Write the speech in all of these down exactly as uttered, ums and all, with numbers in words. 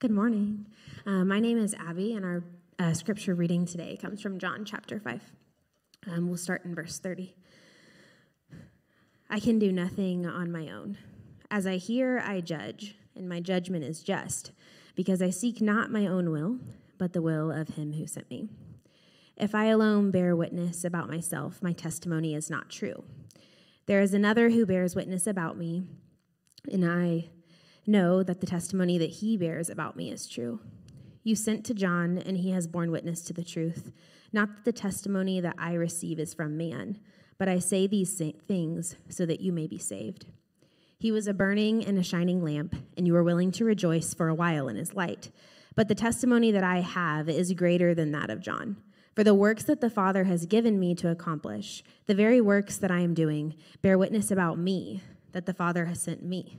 Good morning. Uh, my name is Abby, and our uh, scripture reading today comes from John chapter five. Um, we'll start in verse thirty. I can do nothing on my own. As I hear, I judge, and my judgment is just, because I seek not my own will, but the will of him who sent me. If I alone bear witness about myself, my testimony is not true. There is another who bears witness about me, and I know that the testimony that he bears about me is true. You sent to John, and he has borne witness to the truth. Not that the testimony that I receive is from man, but I say these things so that you may be saved. He was a burning and a shining lamp, and you were willing to rejoice for a while in his light. But the testimony that I have is greater than that of John. For the works that the Father has given me to accomplish, the very works that I am doing, bear witness about me, that the Father has sent me.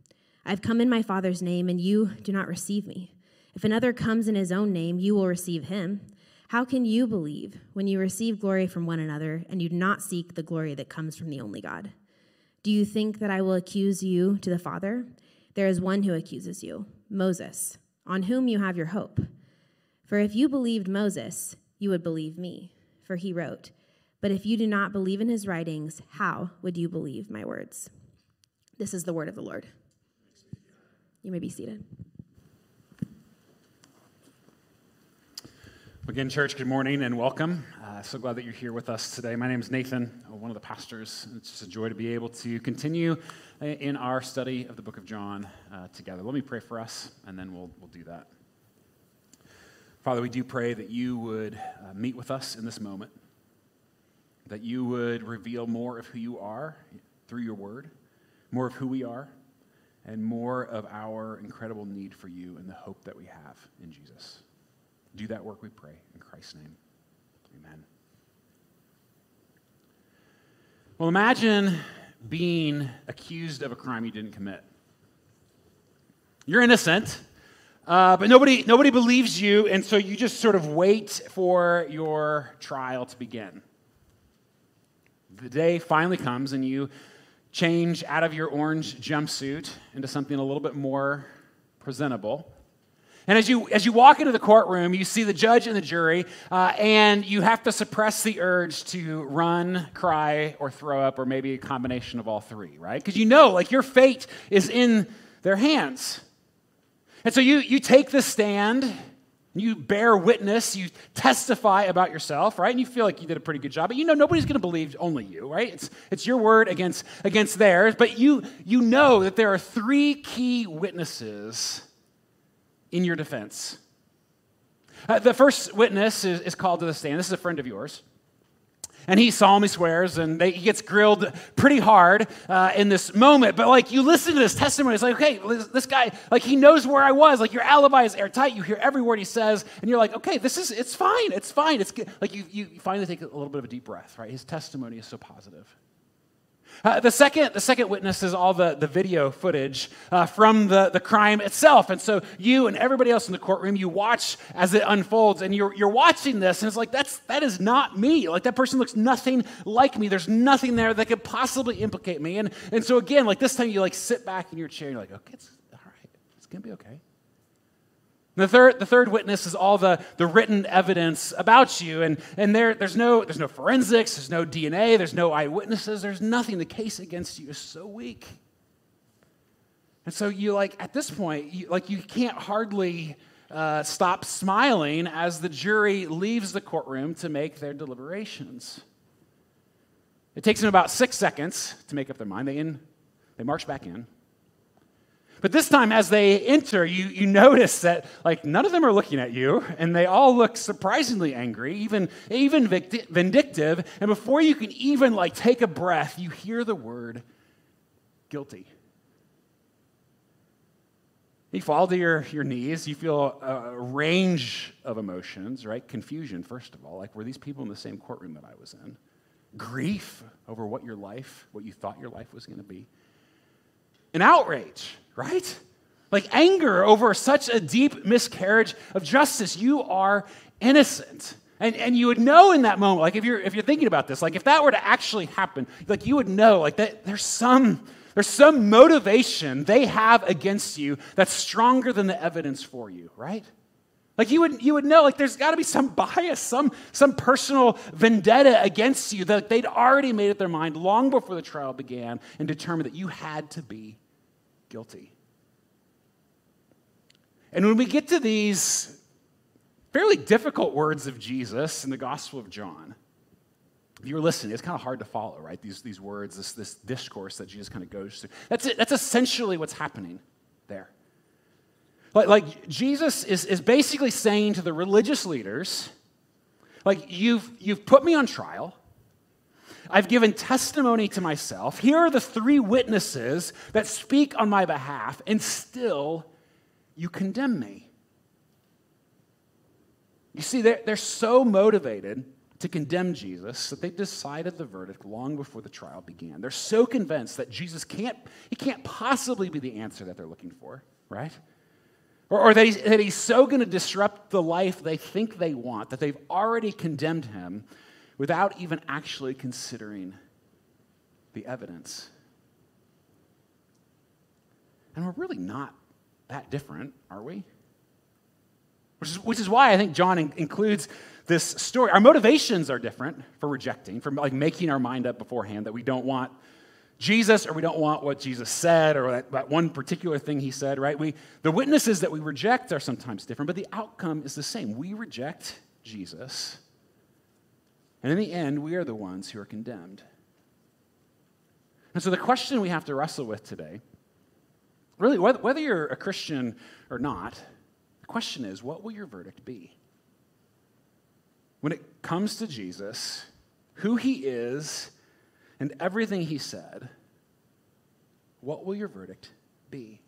I've come in my Father's name, and you do not receive me. If another comes in his own name, you will receive him. How can you believe when you receive glory from one another and you do not seek the glory that comes from the only God? Do you think that I will accuse you to the Father? There is one who accuses you, Moses, on whom you have your hope. For if you believed Moses, you would believe me, for he wrote. But if you do not believe in his writings, how would you believe my words? This is the word of the Lord. You may be seated. Again, church, good morning and welcome. Uh, so glad that you're here with us today. My name is Nathan, one of the pastors. It's just a joy to be able to continue in our study of the book of John uh, together. Let me pray for us, and then we'll, we'll do that. Father, we do pray that you would uh, meet with us in this moment, that you would reveal more of who you are through your word, more of who we are, and more of our incredible need for you and the hope that we have in Jesus. Do that work, we pray, in Christ's name. Amen. Well, imagine being accused of a crime you didn't commit. You're innocent, uh, but nobody, nobody believes you, and so you just sort of wait for your trial to begin. The day finally comes, and you change out of your orange jumpsuit into something a little bit more presentable. And as you as you walk into the courtroom, you see the judge and the jury, uh, and you have to suppress the urge to run, cry, or throw up, or maybe a combination of all three, right? Because you know, like, your fate is in their hands. And so you you take the stand, you bear witness, you testify about yourself, right? And you feel like you did a pretty good job, but you know nobody's going to believe only you, right? It's it's your word against against theirs, but you you know that there are three key witnesses in your defense. Uh, the first witness is, is called to the stand. This is a friend of yours. And he solemnly swears, and they, he gets grilled pretty hard uh, in this moment. But, like, you listen to this testimony. It's like, okay, this guy, like, he knows where I was. Like, your alibi is airtight. You hear every word he says. And you're like, okay, this is, it's fine. It's fine. It's good. Like, you, you finally take a little bit of a deep breath, right? His testimony is so positive. Uh, the second, the second witness is all the, the video footage uh, from the, the crime itself. And so you and everybody else in the courtroom, you watch as it unfolds, and you're, you're watching this, and it's like, that's, that is not me. Like, that person looks nothing like me. There's nothing there that could possibly implicate me. And, and so again, like, this time you, like, sit back in your chair, and you're like, okay, it's all right. It's going to be okay. The third, the third witness is all the, the written evidence about you, and, and there, there's, no, there's no forensics, there's no D N A, there's no eyewitnesses, there's nothing. The case against you is so weak. And so you, like, at this point, you, like, you can't hardly uh, stop smiling as the jury leaves the courtroom to make their deliberations. It takes them about six seconds to make up their mind. They, in, they march back in. But this time, as they enter, you, you notice that, like, none of them are looking at you, and they all look surprisingly angry, even, even vindictive. And before you can even, like, take a breath, you hear the word guilty. You fall to your, your knees. You feel a range of emotions, right? Confusion, first of all. Like, were these people in the same courtroom that I was in? Grief over what your life, what you thought your life was going to be. An outrage, right? Like anger over such a deep miscarriage of justice. You are innocent. And, and you would know in that moment, like if you're, if you're thinking about this, like if that were to actually happen, like you would know like that there's some, there's some motivation they have against you that's stronger than the evidence for you, right? Like you would, you would know, like there's got to be some bias, some, some personal vendetta against you that they'd already made up their mind long before the trial began and determined that you had to be guilty. And when we get to these fairly difficult words of Jesus in the Gospel of John, if you were listening, it's kind of hard to follow, right? These, these words, this, this discourse that Jesus kind of goes through. That's it. That's essentially what's happening there. Like, like Jesus is, is basically saying to the religious leaders, like, you've, you've put me on trial. I've given testimony to myself. Here are the three witnesses that speak on my behalf, and still you condemn me. You see, they're, they're so motivated to condemn Jesus that they decided the verdict long before the trial began. They're so convinced that Jesus can't, he can't possibly be the answer that they're looking for, right? Or, or that, he's, that he's so going to disrupt the life they think they want that they've already condemned him without even actually considering the evidence. And we're really not that different, are we? Which is, which is why I think John in, includes this story. Our motivations are different for rejecting, for like making our mind up beforehand that we don't want Jesus or we don't want what Jesus said or that, that one particular thing he said, right? We, the witnesses that we reject are sometimes different, but the outcome is the same. We reject Jesus, and in the end, we are the ones who are condemned. And so the question we have to wrestle with today, really, whether you're a Christian or not, the question is, what will your verdict be? When it comes to Jesus, who he is, and everything he said, what will your verdict be?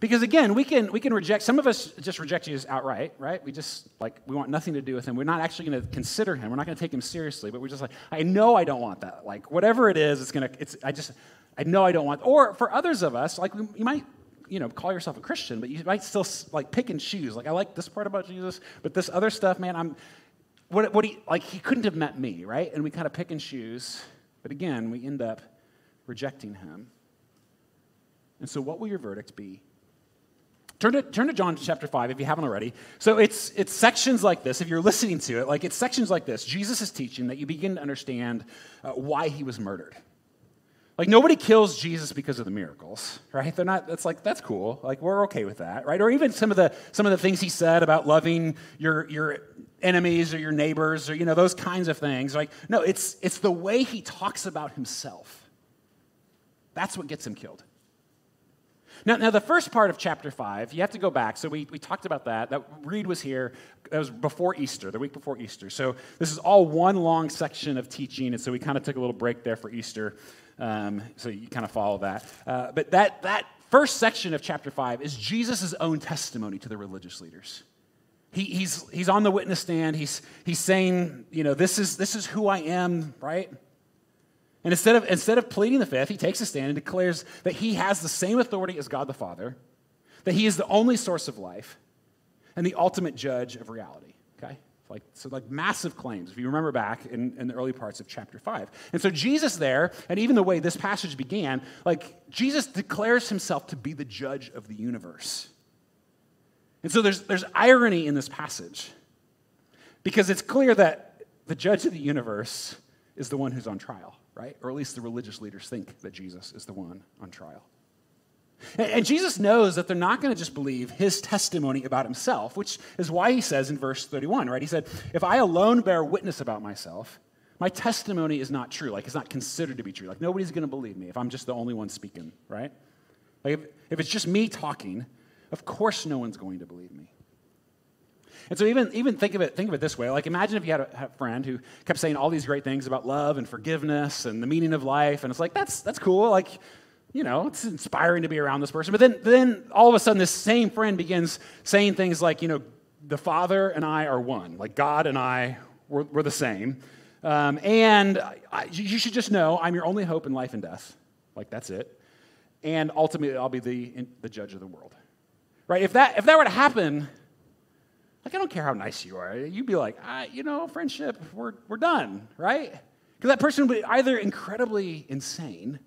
Because again, we can, we can reject, some of us just reject Jesus outright, right? We just, like, we want nothing to do with him. We're not actually going to consider him. We're not going to take him seriously, but we're just like, I know I don't want that. Like, whatever it is, it's going to, it's, I just... I know I don't want, or for others of us, like you might, you know, call yourself a Christian, but you might still like pick and choose. Like I like this part about Jesus, but this other stuff, man, I'm, what, what he, like he couldn't have met me, right? And we kind of pick and choose, but again, we end up rejecting him. And so what will your verdict be? Turn to, turn to John chapter five if you haven't already. So it's, it's sections like this, if you're listening to it, like it's sections like this. Jesus is teaching that you begin to understand uh, why he was murdered. Like, nobody kills Jesus because of the miracles, right? They're not, that's like, that's cool. Like, we're okay with that, right? Or even some of the some of the things he said about loving your, your enemies or your neighbors or, you know, those kinds of things. Like, no, it's, it's the way he talks about himself. That's what gets him killed. Now, now the first part of chapter five, you have to go back. So we, we talked about that. That Reed was here. That was before Easter, the week before Easter. So this is all one long section of teaching, and so we kind of took a little break there for Easter. Um, so you kind of follow that. Uh, but that, that first section of chapter five is Jesus' own testimony to the religious leaders. He, he's, he's on the witness stand. He's, he's saying, you know, this is, this is who I am, right? And instead of, instead of pleading the fifth, he takes a stand and declares that he has the same authority as God the Father, that he is the only source of life, and the ultimate judge of reality, okay? Like, so like massive claims, if you remember back in, in the early parts of chapter five. And so Jesus there, and even the way this passage began, like Jesus declares himself to be the judge of the universe. And so there's, there's irony in this passage because it's clear that the judge of the universe is the one who's on trial, right? Or at least the religious leaders think that Jesus is the one on trial. And Jesus knows that they're not going to just believe his testimony about himself, which is why he says in verse thirty-one, right? He said, if I alone bear witness about myself, my testimony is not true. Like, it's not considered to be true. Like, nobody's going to believe me if I'm just the only one speaking, right? Like, if, if it's just me talking, of course no one's going to believe me. And so even, even think of it, think of it this way. Like, imagine if you had a, had a friend who kept saying all these great things about love and forgiveness and the meaning of life, and it's like, that's, that's cool, like... you know, it's inspiring to be around this person. But then, then all of a sudden, this same friend begins saying things like, you know, the Father and I are one. Like, God and I, we're, we're the same. Um, and I, you should just know I'm your only hope in life and death. Like, that's it. And ultimately, I'll be the, in, the judge of the world. Right? If that, if that were to happen, like, I don't care how nice you are. You'd be like, ah, you know, friendship, we're, we're done, right? Because that person would be either incredibly insane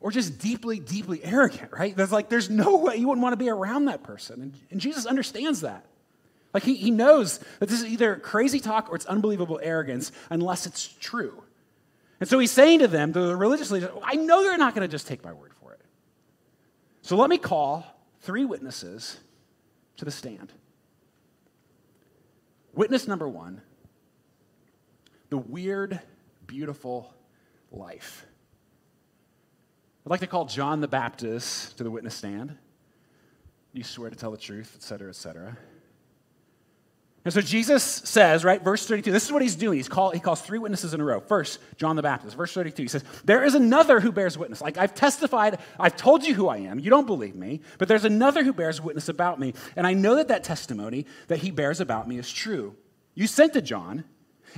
or just deeply, deeply arrogant, right? That's like, there's no way you wouldn't want to be around that person. And, and Jesus understands that. Like, he, he knows that this is either crazy talk or it's unbelievable arrogance unless it's true. And so he's saying to them, to the religious leaders, I know they're not going to just take my word for it. So let me call three witnesses to the stand. Witness number one, the weird, beautiful life. I'd like to call John the Baptist to the witness stand. You swear to tell the truth, et cetera, et cetera. And so Jesus says, right, verse thirty-two, this is what he's doing. He's call, he calls three witnesses in a row. First, John the Baptist, verse thirty-two. He says, there is another who bears witness. Like, I've testified, I've told you who I am. You don't believe me, but there's another who bears witness about me. And I know that that testimony that he bears about me is true. You sent to John,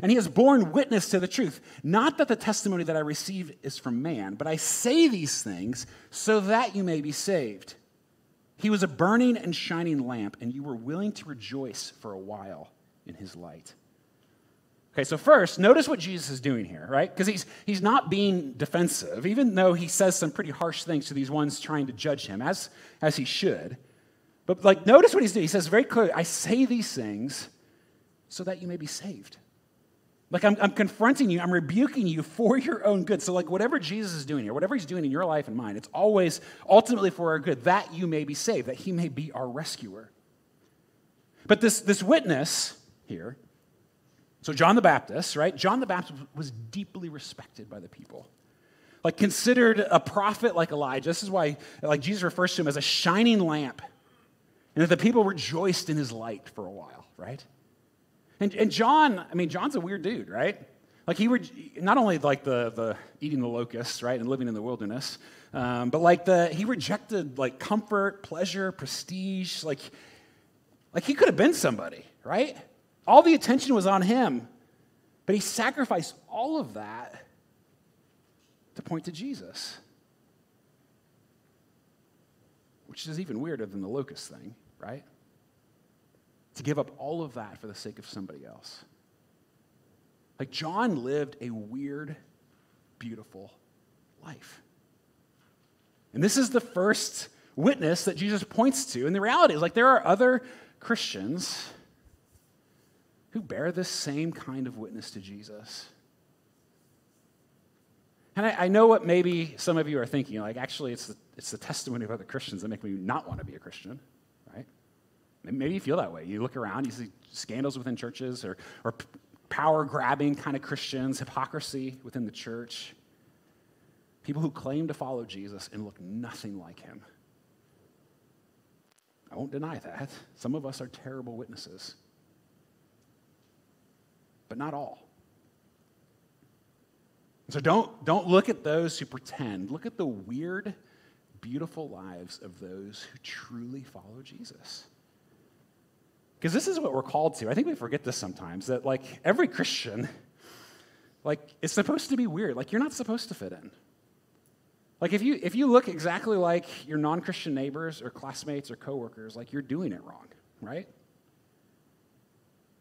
and he has borne witness to the truth. Not that the testimony that I receive is from man, but I say these things so that you may be saved. He was a burning and shining lamp, and you were willing to rejoice for a while in his light. Okay, so first, notice what Jesus is doing here, right? Because he's, he's not being defensive, even though he says some pretty harsh things to these ones trying to judge him, as, as he should. But like, notice what he's doing. He says very clearly, I say these things so that you may be saved. Like, I'm, I'm confronting you, I'm rebuking you for your own good. So, like, whatever Jesus is doing here, whatever he's doing in your life and mine, it's always ultimately for our good, that you may be saved, that he may be our rescuer. But this, this witness here, so John the Baptist, right? John the Baptist was deeply respected by the people. Like, considered a prophet like Elijah. This is why, like, Jesus refers to him as a shining lamp, and that the people rejoiced in his light for a while, right? And, and John, I mean, John's a weird dude, right? Like, he would, not only like the, the eating the locusts, right, and living in the wilderness, um, but like the, he rejected like comfort, pleasure, prestige. Like, like he could have been somebody, right? All the attention was on him, but he sacrificed all of that to point to Jesus, which is even weirder than the locust thing, right? To give up all of that for the sake of somebody else. Like, John lived a weird, beautiful life. And this is the first witness that Jesus points to. And the reality is, like, there are other Christians who bear this same kind of witness to Jesus. And I, I know what maybe some of you are thinking. Like, actually, it's the, it's the testimony of other Christians that make me not want to be a Christian. Maybe you feel that way. You look around, you see scandals within churches or, or power-grabbing kind of Christians, hypocrisy within the church, people who claim to follow Jesus and look nothing like him. I won't deny that. Some of us are terrible witnesses, but not all. So don't, don't look at those who pretend. Look at the weird, beautiful lives of those who truly follow Jesus. Because this is what we're called to. I think we forget this sometimes, that like every Christian, like, it's supposed to be weird. Like, you're not supposed to fit in. Like, if you if you look exactly like your non-Christian neighbors or classmates or coworkers, like, you're doing it wrong, right?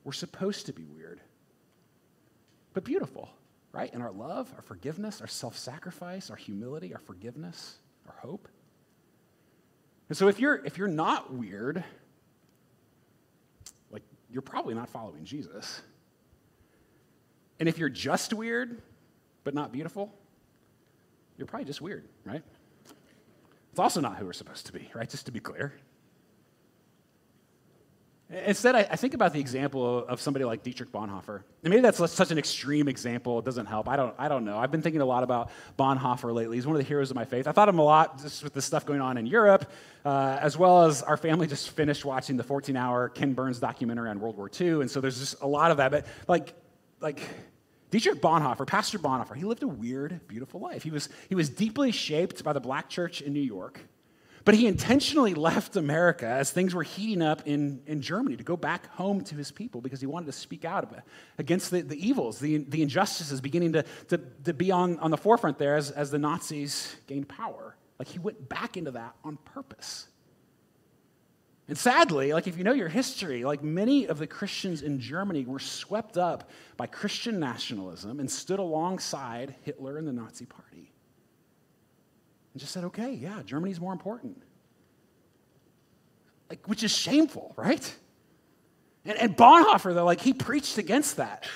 We're supposed to be weird, but beautiful, right? In our love, our forgiveness, our self-sacrifice, our humility, our forgiveness, our hope. And so if you're if you're not weird, you're probably not following Jesus. And if you're just weird, but not beautiful, you're probably just weird, right? It's also not who we're supposed to be, right? Just to be clear. Instead, I think about the example of somebody like Dietrich Bonhoeffer. And maybe that's such an extreme example, it doesn't help. I don't, I don't know. I've been thinking a lot about Bonhoeffer lately. He's one of the heroes of my faith. I thought of him a lot just with the stuff going on in Europe, uh, as well as our family just finished watching the fourteen-hour Ken Burns documentary on World War Two, and so there's just a lot of that. But like, like Dietrich Bonhoeffer, Pastor Bonhoeffer, he lived a weird, beautiful life. He was, he was deeply shaped by the black church in New York, but he intentionally left America as things were heating up in, in Germany to go back home to his people because he wanted to speak out about, against the, the evils, the, the injustices beginning to, to, to be on, on the forefront there as, as the Nazis gained power. Like, he went back into that on purpose. And sadly, like, if you know your history, like, many of the Christians in Germany were swept up by Christian nationalism and stood alongside Hitler and the Nazi party. And just said, okay, yeah, Germany's more important. Like, which is shameful, right? And, and Bonhoeffer, though, like, he preached against that.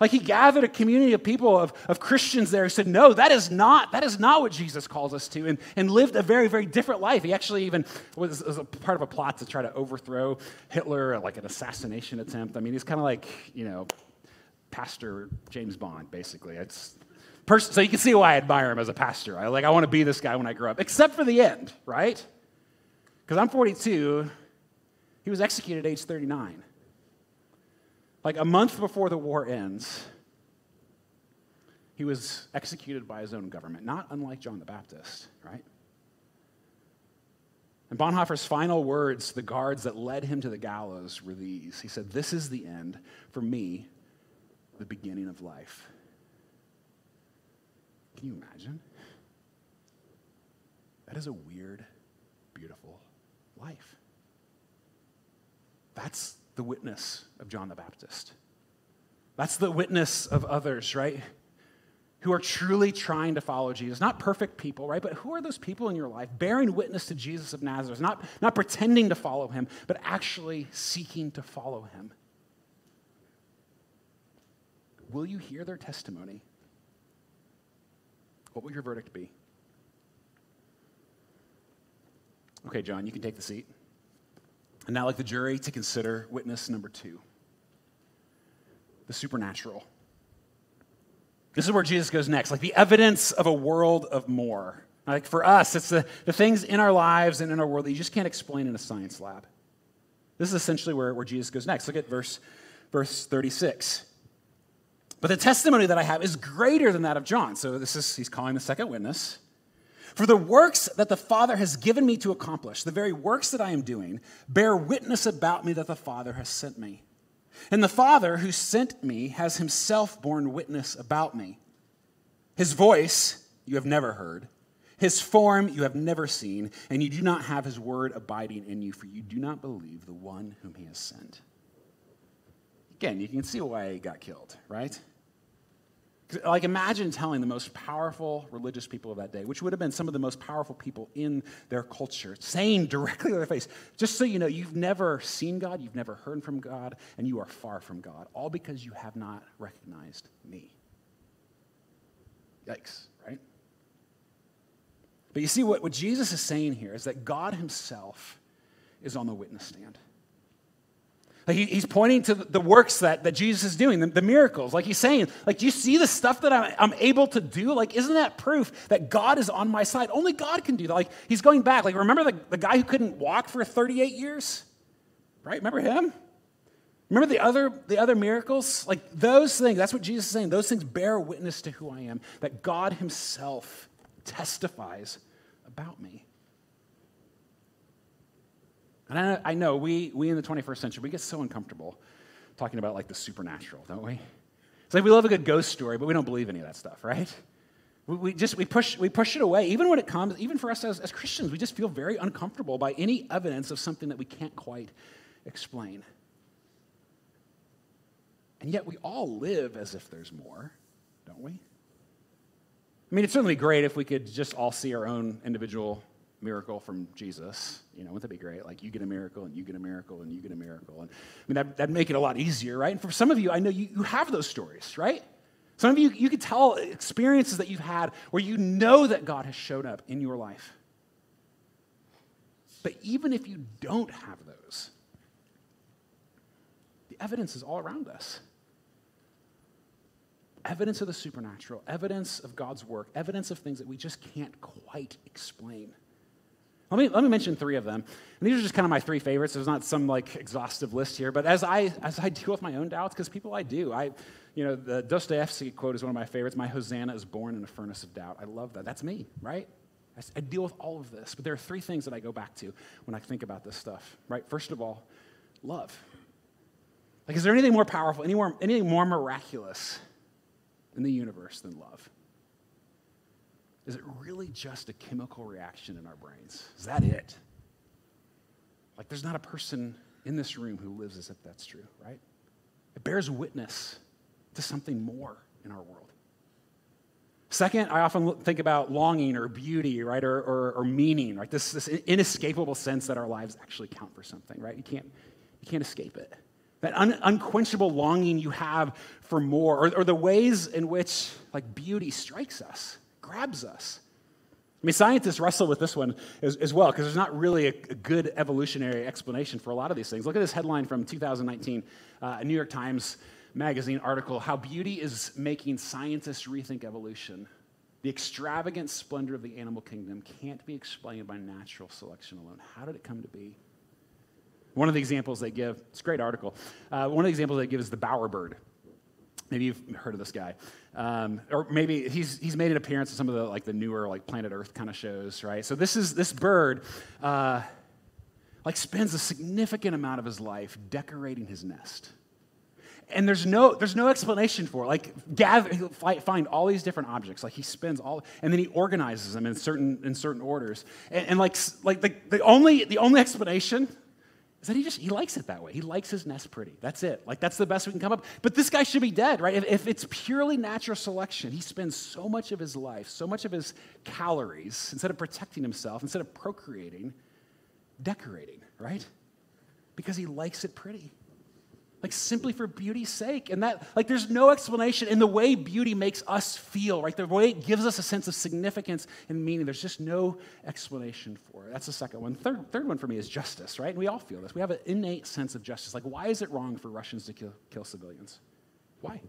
Like, he gathered a community of people, of, of Christians there who said, no, that is not, that is not what Jesus calls us to, and, and lived a very, very different life. He actually even was, was a part of a plot to try to overthrow Hitler, like an assassination attempt. I mean, he's kind of like, you know, Pastor James Bond, basically. It's pers- so you can see why I admire him as a pastor. I, like, I want to be this guy when I grow up, except for the end, right? Because I'm forty-two. He was executed at age thirty-nine. Like, a month before the war ends, he was executed by his own government, not unlike John the Baptist, right? And Bonhoeffer's final words to the guards that led him to the gallows were these. He said, "This is the end, for me, the beginning of life." Can you imagine? That is a weird, beautiful life. That's the witness of John the Baptist. That's the witness of others, right? Who are truly trying to follow Jesus. Not perfect people, right? But who are those people in your life bearing witness to Jesus of Nazareth? Not, not pretending to follow him, but actually seeking to follow him. Will you hear their testimony? What will your verdict be? Okay, John, you can take the seat. And now, like the jury, to consider witness number two, the supernatural. This is where Jesus goes next, like the evidence of a world of more. Like, for us, it's the, the things in our lives and in our world that you just can't explain in a science lab. This is essentially where, where Jesus goes next. Look at verse, verse thirty-six. But the testimony that I have is greater than that of John. So this is, he's calling the second witness. For the works that the Father has given me to accomplish, the very works that I am doing, bear witness about me that the Father has sent me. And the Father who sent me has himself borne witness about me. His voice you have never heard, his form you have never seen, and you do not have his word abiding in you, for you do not believe the one whom he has sent. Again, you can see why he got killed, right? Like, imagine telling the most powerful religious people of that day, which would have been some of the most powerful people in their culture, saying directly to their face, just so you know, you've never seen God, you've never heard from God, and you are far from God, all because you have not recognized me. Yikes, right? But you see, what, what Jesus is saying here is that God himself is on the witness stand. Like, he, he's pointing to the works that, that Jesus is doing, the, the miracles. Like, he's saying, like, do you see the stuff that I'm, I'm able to do? Like, isn't that proof that God is on my side? Only God can do that. Like, he's going back. Like, remember the, the guy who couldn't walk for thirty-eight years? Right? Remember him? Remember the other, the other miracles? Like, those things, that's what Jesus is saying. Those things bear witness to who I am, that God himself testifies about me. And I know we we in the twenty-first century, we get so uncomfortable talking about, like, the supernatural, don't we? It's like we love a good ghost story, but we don't believe any of that stuff, right? We, we just we push we push it away. Even when it comes, even for us as, as Christians, we just feel very uncomfortable by any evidence of something that we can't quite explain. And yet we all live as if there's more, don't we? I mean, it's certainly great if we could just all see our own individual miracle from Jesus. You know, wouldn't that be great? Like, you get a miracle, and you get a miracle, and you get a miracle. And I mean, that, that'd make it a lot easier, right? And for some of you, I know you, you have those stories, right? Some of you, you could tell experiences that you've had where you know that God has shown up in your life. But even if you don't have those, the evidence is all around us. Evidence of the supernatural, evidence of God's work, evidence of things that we just can't quite explain. Let me, let me mention three of them. And these are just kind of my three favorites. There's not some like exhaustive list here, but as I as I deal with my own doubts, because people I do, I, you know, the Dostoevsky quote is one of my favorites. My Hosanna is born in a furnace of doubt. I love that. That's me, right? I, I deal with all of this, but there are three things that I go back to when I think about this stuff, right? First of all, love. Like, is there anything more powerful, any more, anything more miraculous in the universe than love? Is it really just a chemical reaction in our brains? Is that it? Like, there's not a person in this room who lives as if that's true, right? It bears witness to something more in our world. Second, I often think about longing or beauty, right, or, or, or meaning, right? This, this inescapable sense that our lives actually count for something, right? You can't, you can't escape it. That un- unquenchable longing you have for more, or, or the ways in which, like, beauty strikes us, grabs us. I mean, scientists wrestle with this one as, as well, because there's not really a, a good evolutionary explanation for a lot of these things. Look at this headline from two thousand nineteen, uh, a New York Times Magazine article, "How Beauty is Making Scientists Rethink Evolution. The Extravagant Splendor of the Animal Kingdom Can't Be Explained by Natural Selection Alone." How did it come to be? One of the examples they give, it's a great article, uh, one of the examples they give is the bowerbird. Maybe you've heard of this guy, um, or maybe he's he's made an appearance in some of the like the newer like Planet Earth kind of shows, right? So this is this bird, uh, like spends a significant amount of his life decorating his nest, and there's no there's no explanation for it. Like gather, he'll find all these different objects, like he spends all, and then he organizes them in certain in certain orders, and, and like like the, the only the only explanation is that he just, he likes it that way. He likes his nest pretty. That's it. Like, that's the best we can come up. But this guy should be dead, right? If, if it's purely natural selection, he spends so much of his life, so much of his calories, instead of protecting himself, instead of procreating, decorating, right? Because he likes it pretty. Like, simply for beauty's sake. And that, like, there's no explanation in the way beauty makes us feel, right? The way it gives us a sense of significance and meaning. There's just no explanation for it. That's the second one. Third, third one for me is justice, right? And we all feel this. We have an innate sense of justice. Like, why is it wrong for Russians to kill, kill civilians? Why?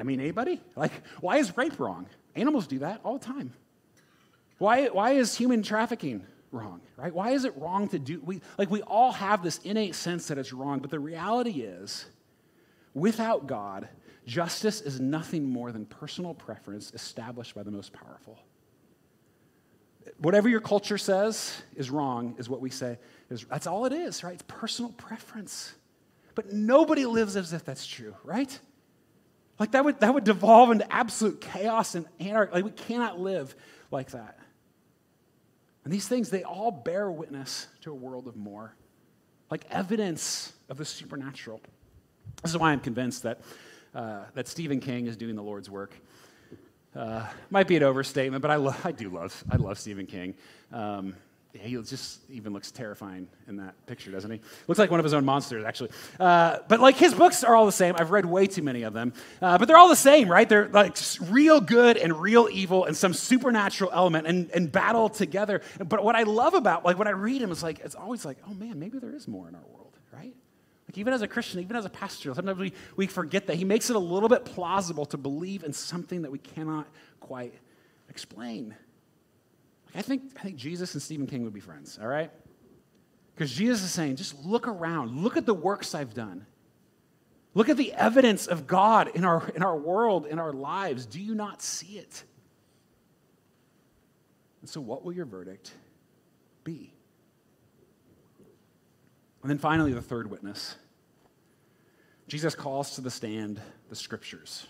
I mean, anybody? Like, why is rape wrong? Animals do that all the time. Why, why is human trafficking wrong, right? Why is it wrong to do, we like we all have this innate sense that it's wrong, but the reality is, without God, justice is nothing more than personal preference established by the most powerful. Whatever your culture says is wrong is what we say is, that's all it is, right? It's personal preference. But nobody lives as if that's true, right? Like that would that would devolve into absolute chaos and anarchy. Like we cannot live like that. And these things, they all bear witness to a world of more, like evidence of the supernatural. This is why I'm convinced that, uh, that Stephen King is doing the Lord's work. Uh, might be an overstatement, but I, lo- I do love, I love Stephen King. Um, yeah, he just even looks terrifying in that picture, doesn't he? Looks like one of his own monsters, actually. Uh, but like his books are all the same. I've read way too many of them. Uh, but they're all the same, right? They're like real good and real evil and some supernatural element and, and battle together. But what I love about, like when I read them, is like, it's always like, oh man, maybe there is more in our world, right? Like even as a Christian, even as a pastor, sometimes we, we forget that. He makes it a little bit plausible to believe in something that we cannot quite explain. I think, I think Jesus and Stephen King would be friends, all right? Because Jesus is saying, just look around. Look at the works I've done. Look at the evidence of God in our, in our world, in our lives. Do you not see it? And so what will your verdict be? And then finally, the third witness. Jesus calls to the stand the Scriptures,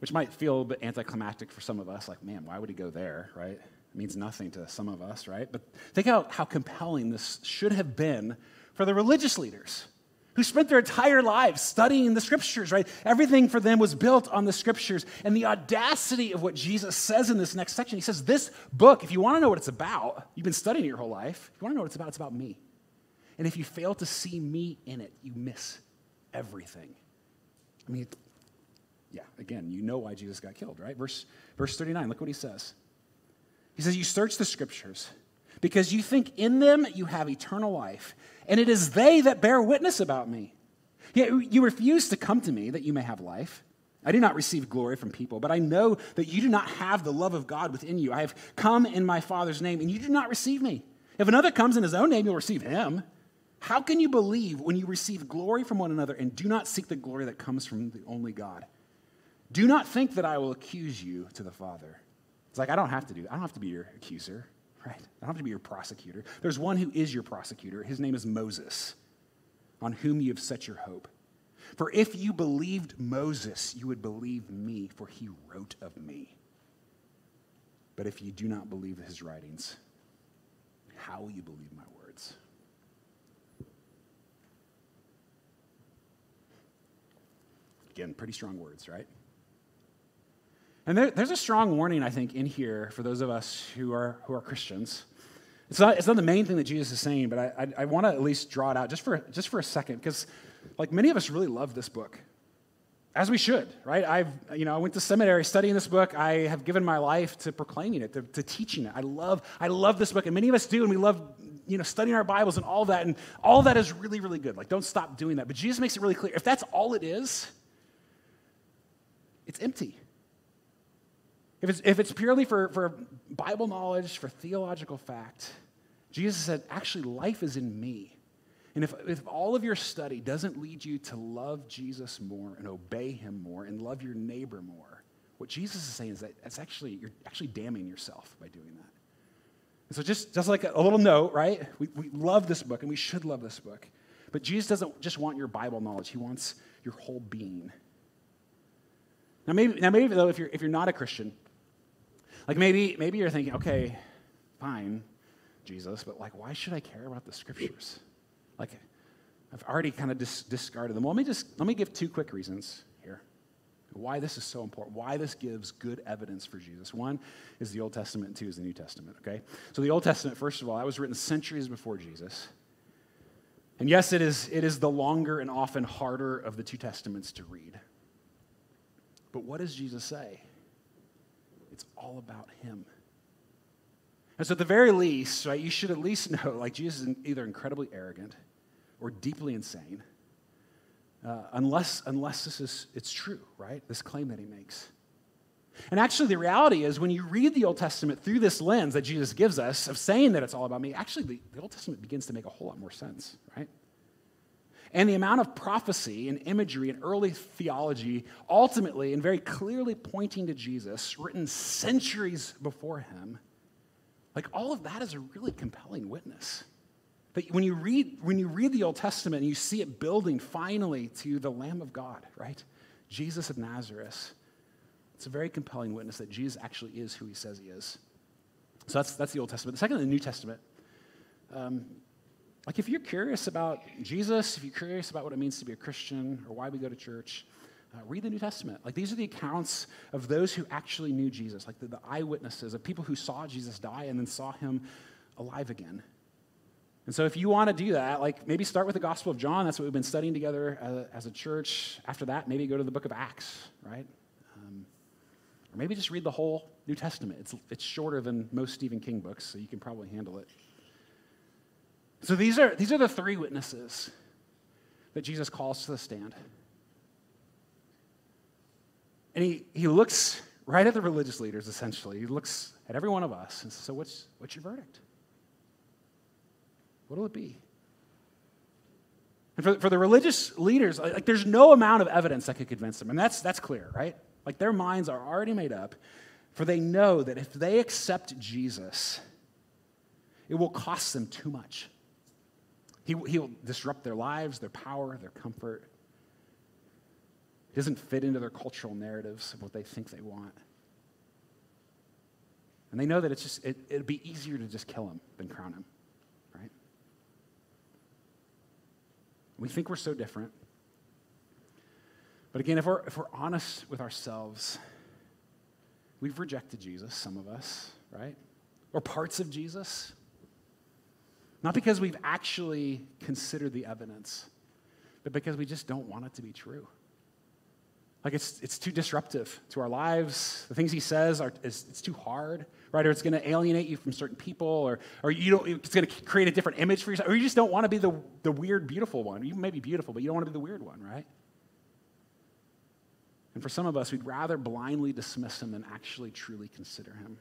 which might feel a bit anticlimactic for some of us, like, man, why would he go there, right? It means nothing to some of us, right? But think about how compelling this should have been for the religious leaders who spent their entire lives studying the Scriptures, right? Everything for them was built on the Scriptures. And the audacity of what Jesus says in this next section, he says, this book, if you want to know what it's about, you've been studying it your whole life, if you want to know what it's about, it's about me. And if you fail to see me in it, you miss everything. I mean, yeah, again, you know why Jesus got killed, right? Verse, verse thirty-nine, look what he says. He says, you search the Scriptures because you think in them you have eternal life, and it is they that bear witness about me. Yet you refuse to come to me that you may have life. I do not receive glory from people, but I know that you do not have the love of God within you. I have come in my Father's name, and you do not receive me. If another comes in his own name, you'll receive him. How can you believe when you receive glory from one another and do not seek the glory that comes from the only God? Do not think that I will accuse you to the Father. It's like, I don't have to do that. I don't have to be your accuser, right? I don't have to be your prosecutor. There's one who is your prosecutor. His name is Moses, on whom you have set your hope. For if you believed Moses, you would believe me, for he wrote of me. But if you do not believe his writings, how will you believe my words? Again, pretty strong words, right? And there, there's a strong warning, I think, in here for those of us who are who are Christians. It's not, it's not the main thing that Jesus is saying, but I, I, I want to at least draw it out just for just for a second, because like many of us really love this book, as we should, right? I've you know I went to seminary studying this book. I have given my life to proclaiming it, to, to teaching it. I love I love this book, and many of us do, and we love you know studying our Bibles and all that, and all that is really really good. Like, don't stop doing that. But Jesus makes it really clear: if that's all it is, it's empty. If it's, if it's purely for, for Bible knowledge, for theological fact, Jesus said, actually, life is in me. And if, if all of your study doesn't lead you to love Jesus more and obey him more and love your neighbor more, what Jesus is saying is that it's actually, you're actually damning yourself by doing that. And so just, just like a, a little note, right? We, we love this book, and we should love this book. But Jesus doesn't just want your Bible knowledge. He wants your whole being. Now maybe, now maybe though, if you're, if you're not a Christian, Like maybe maybe you're thinking, okay, fine, Jesus, but like, why should I care about the scriptures? Like, I've already kind of dis- discarded them. Well, let me just let me give two quick reasons here why this is so important, why this gives good evidence for Jesus. One is the Old Testament, and two is the New Testament. Okay, so the Old Testament, first of all, that was written centuries before Jesus, and yes, it is it is the longer and often harder of the two testaments to read. But what does Jesus say? It's all about him. And so at the very least, right, you should at least know, like, Jesus is either incredibly arrogant or deeply insane, uh, unless unless this is it's true, right, this claim that he makes. And actually, the reality is, when you read the Old Testament through this lens that Jesus gives us of saying that it's all about me, actually, the, the Old Testament begins to make a whole lot more sense, right? And the amount of prophecy and imagery and early theology ultimately and very clearly pointing to Jesus, written centuries before him, like, all of that is a really compelling witness. That when you read, when you read the Old Testament and you see it building finally to the Lamb of God, right? Jesus of Nazareth, it's a very compelling witness that Jesus actually is who he says he is. So that's, that's the Old Testament. The second, the New Testament. Um, Like, if you're curious about Jesus, if you're curious about what it means to be a Christian or why we go to church, uh, read the New Testament. Like, these are the accounts of those who actually knew Jesus, like the, the eyewitnesses of people who saw Jesus die and then saw him alive again. And so if you want to do that, like, maybe start with the Gospel of John. That's what we've been studying together uh, as a church. After that, maybe go to the book of Acts, right? Um, or maybe just read the whole New Testament. It's, it's shorter than most Stephen King books, so you can probably handle it. So these are these are the three witnesses that Jesus calls to the stand. And he, he looks right at the religious leaders, essentially. He looks at every one of us and says, so what's what's your verdict? What'll it be? And for, for the religious leaders, like, like there's no amount of evidence that could convince them. And that's that's clear, right? Like, their minds are already made up, for they know that if they accept Jesus, it will cost them too much. He, he'll disrupt their lives, their power, their comfort. It doesn't fit into their cultural narratives of what they think they want. And they know that it's just it, it'd be easier to just kill him than crown him, right? We think we're so different. But again, if we're, if we're honest with ourselves, we've rejected Jesus, some of us, right? Or parts of Jesus. Not because we've actually considered the evidence, but because we just don't want it to be true. Like, it's it's too disruptive to our lives. The things he says are it's, it's too hard, right? Or it's going to alienate you from certain people, or or you don't. It's going to create a different image for yourself, or you just don't want to be the the weird, beautiful one. You may be beautiful, but you don't want to be the weird one, right? And for some of us, we'd rather blindly dismiss him than actually truly consider him.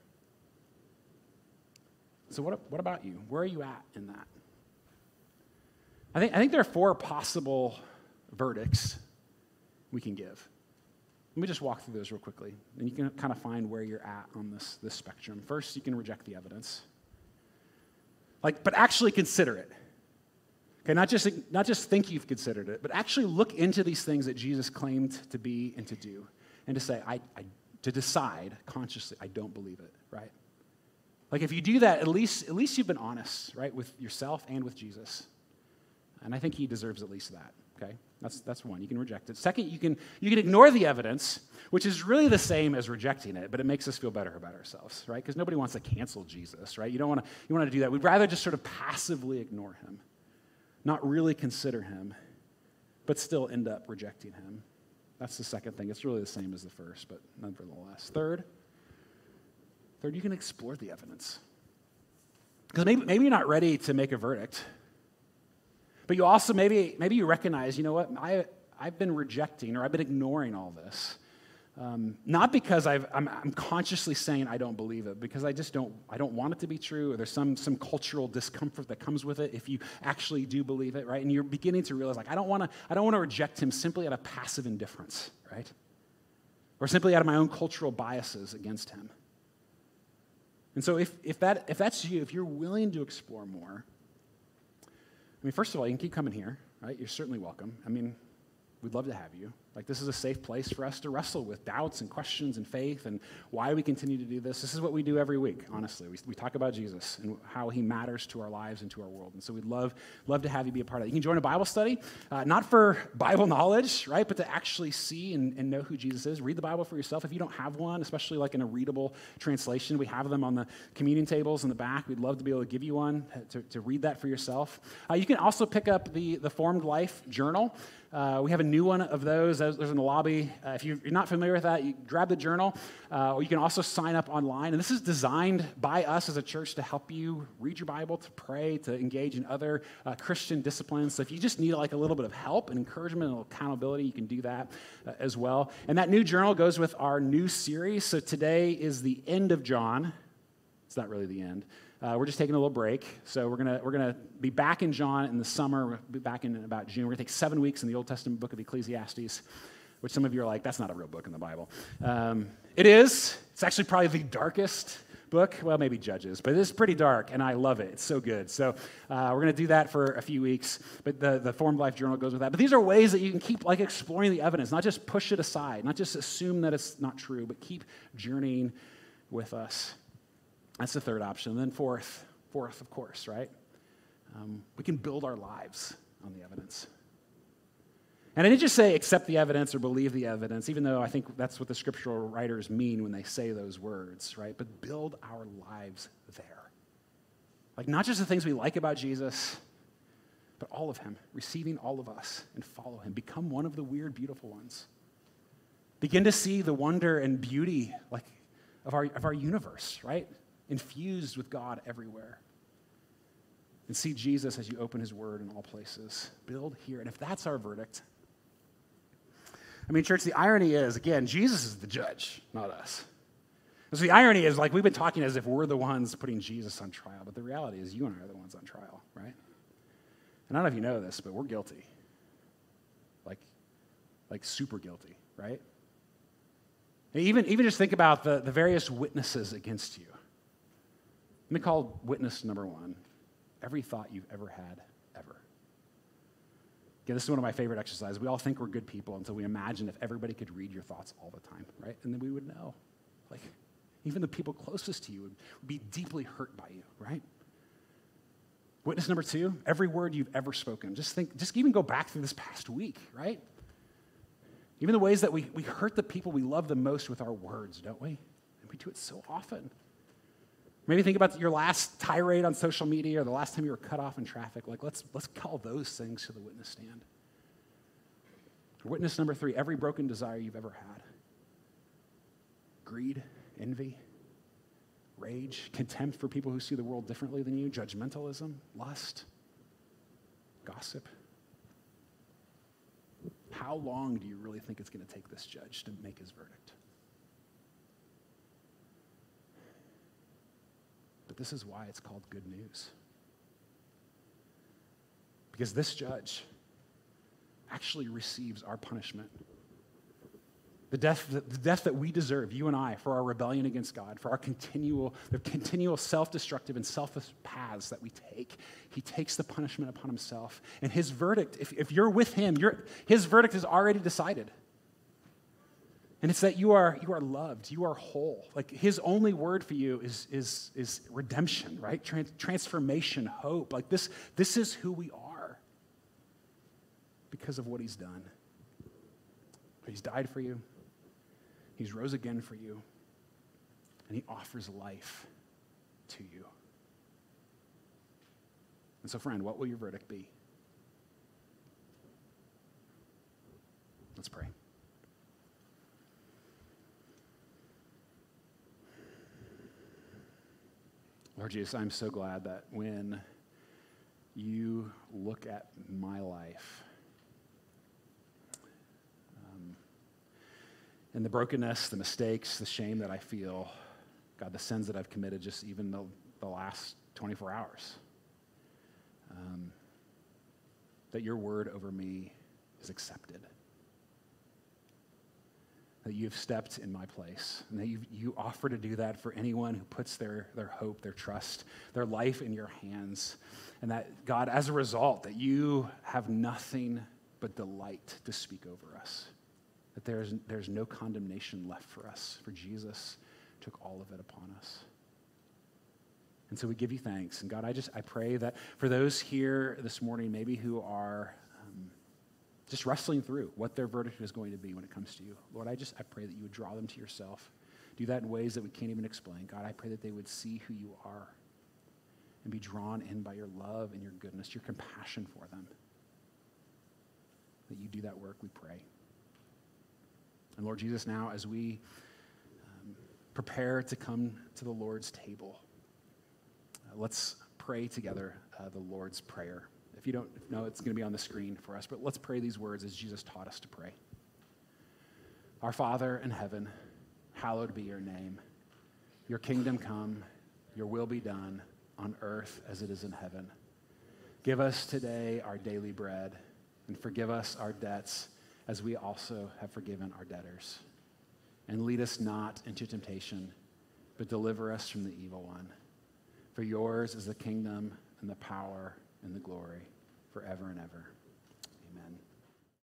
So what, what about you? Where are you at in that? I think, I think there are four possible verdicts we can give. Let me just walk through those real quickly, and you can kind of find where you're at on this, this spectrum. First, you can reject the evidence. Like, but actually consider it. Okay, not just, not just think you've considered it, but actually look into these things that Jesus claimed to be and to do, and to say, I, I to decide consciously, I don't believe it, right? Like if you do that, at least, at least you've been honest, right, with yourself and with Jesus. And I think he deserves at least that, okay? That's, that's one, you can reject it. Second, you can, you can ignore the evidence, which is really the same as rejecting it, but it makes us feel better about ourselves, right? Because nobody wants to cancel Jesus, right? You don't want to, you want to do that. We'd rather just sort of passively ignore him, not really consider him, but still end up rejecting him. That's the second thing. It's really the same as the first, but nonetheless. Third, third, you can explore the evidence. Because maybe, maybe you're not ready to make a verdict, but you also, maybe, maybe you recognize, you know what, I, I've been rejecting or I've been ignoring all this. Um, not because I've, I'm, I'm consciously saying I don't believe it, because I just don't, I don't want it to be true, or there's some, some cultural discomfort that comes with it if you actually do believe it, right? And you're beginning to realize, like, I don't want to, I don't want to reject him simply out of passive indifference, right? Or simply out of my own cultural biases against him. And so if, if, that, if that's you, if you're willing to explore more, I mean, first of all, you can keep coming here, right? You're certainly welcome. I mean, we'd love to have you. Like, this is a safe place for us to wrestle with doubts and questions and faith and why we continue to do this. This is what we do every week, honestly. We, we talk about Jesus and how he matters to our lives and to our world. And so we'd love, love to have you be a part of it. You can join a Bible study, uh, not for Bible knowledge, right, but to actually see and, and know who Jesus is. Read the Bible for yourself. If you don't have one, especially like in a readable translation, we have them on the communion tables in the back. We'd love to be able to give you one to, to read that for yourself. Uh, you can also pick up the, the Formed Life Journal. Uh, we have a new one of those. There's in the lobby. Uh, if you're not familiar with that, you grab the journal, uh, or you can also sign up online. And this is designed by us as a church to help you read your Bible, to pray, to engage in other uh, Christian disciplines. So if you just need like a little bit of help and encouragement and accountability, you can do that uh, as well. And that new journal goes with our new series. So today is the end of John. It's not really the end. Uh, we're just taking a little break, so we're gonna we're gonna be back in John in the summer. We'll be back in about June. We're gonna take seven weeks in the Old Testament book of Ecclesiastes, which some of you are like, that's not a real book in the Bible. Um, it is. It's actually probably the darkest book. Well, maybe Judges, but it is pretty dark, and I love it. It's so good. So uh, we're gonna do that for a few weeks. But the the Formed Life Journal goes with that. But these are ways that you can keep like exploring the evidence, not just push it aside, not just assume that it's not true, but keep journeying with us. That's the third option. And then fourth, fourth, of course, right? Um, we can build our lives on the evidence. And I didn't just say accept the evidence or believe the evidence, even though I think that's what the scriptural writers mean when they say those words, right? But build our lives there. Like not just the things we like about Jesus, but all of him, receiving all of us and follow him. Become one of the weird, beautiful ones. Begin to see the wonder and beauty like of our, of our universe, right? Infused with God everywhere. And see Jesus as you open his word in all places. Build here. And if that's our verdict, I mean, church, the irony is, again, Jesus is the judge, not us. And so the irony is, like, we've been talking as if we're the ones putting Jesus on trial, but the reality is you and I are the ones on trial, right? And I don't know if you know this, but we're guilty. Like, like super guilty, right? And even, even just think about the, the various witnesses against you. Let me call witness number one, every thought you've ever had, ever. Okay, this is one of my favorite exercises. We all think we're good people until we imagine if everybody could read your thoughts all the time, right? And then we would know. Like, even the people closest to you would be deeply hurt by you, right? Witness number two, every word you've ever spoken. Just think, just even go back through this past week, right? Even the ways that we, we hurt the people we love the most with our words, don't we? And we do it so often. Maybe think about your last tirade on social media or the last time you were cut off in traffic. Like, let's, let's call those things to the witness stand. Witness number three, every broken desire you've ever had. Greed, envy, rage, contempt for people who see the world differently than you, judgmentalism, lust, gossip. How how long do you really think it's going to take this judge to make his verdict? But this is why it's called good news. Because this judge actually receives our punishment. The death, the death that we deserve, you and I, for our rebellion against God, for our continual, the continual self-destructive and selfish paths that we take. He takes the punishment upon himself. And his verdict, if, if you're with him, you're, his verdict is already decided. And it's that you are, you are loved, you are whole. Like his only word for you is, is, is redemption, right? Trans, transformation, hope. Like this, this is who we are because of what he's done. He's died for you. He's rose again for you, and he offers life to you. And so, friend, what will your verdict be? Let's pray. Lord Jesus, I'm so glad that when you look at my life, and the brokenness, the mistakes, the shame that I feel, God, the sins that I've committed just even the, the last twenty-four hours, um, that your word over me is accepted, that you've stepped in my place, and that you you offer to do that for anyone who puts their, their hope, their trust, their life in your hands, and that, God, as a result, that you have nothing but delight to speak over us. That there's, there's no condemnation left for us, for Jesus took all of it upon us. And so we give you thanks. And God, I just, I pray that for those here this morning, maybe who are um, just wrestling through what their verdict is going to be when it comes to you, Lord, I just, I pray that you would draw them to yourself. Do that in ways that we can't even explain. God, I pray that they would see who you are and be drawn in by your love and your goodness, your compassion for them. That you do that work, we pray. And Lord Jesus, now as we um, prepare to come to the Lord's table, uh, let's pray together uh, the Lord's Prayer. If you don't know, it's going to be on the screen for us, but let's pray these words as Jesus taught us to pray. Our Father in heaven, hallowed be your name. Your kingdom come, your will be done on earth as it is in heaven. Give us today our daily bread and forgive us our debts as we also have forgiven our debtors. And lead us not into temptation, but deliver us from the evil one. For yours is the kingdom and the power and the glory forever and ever.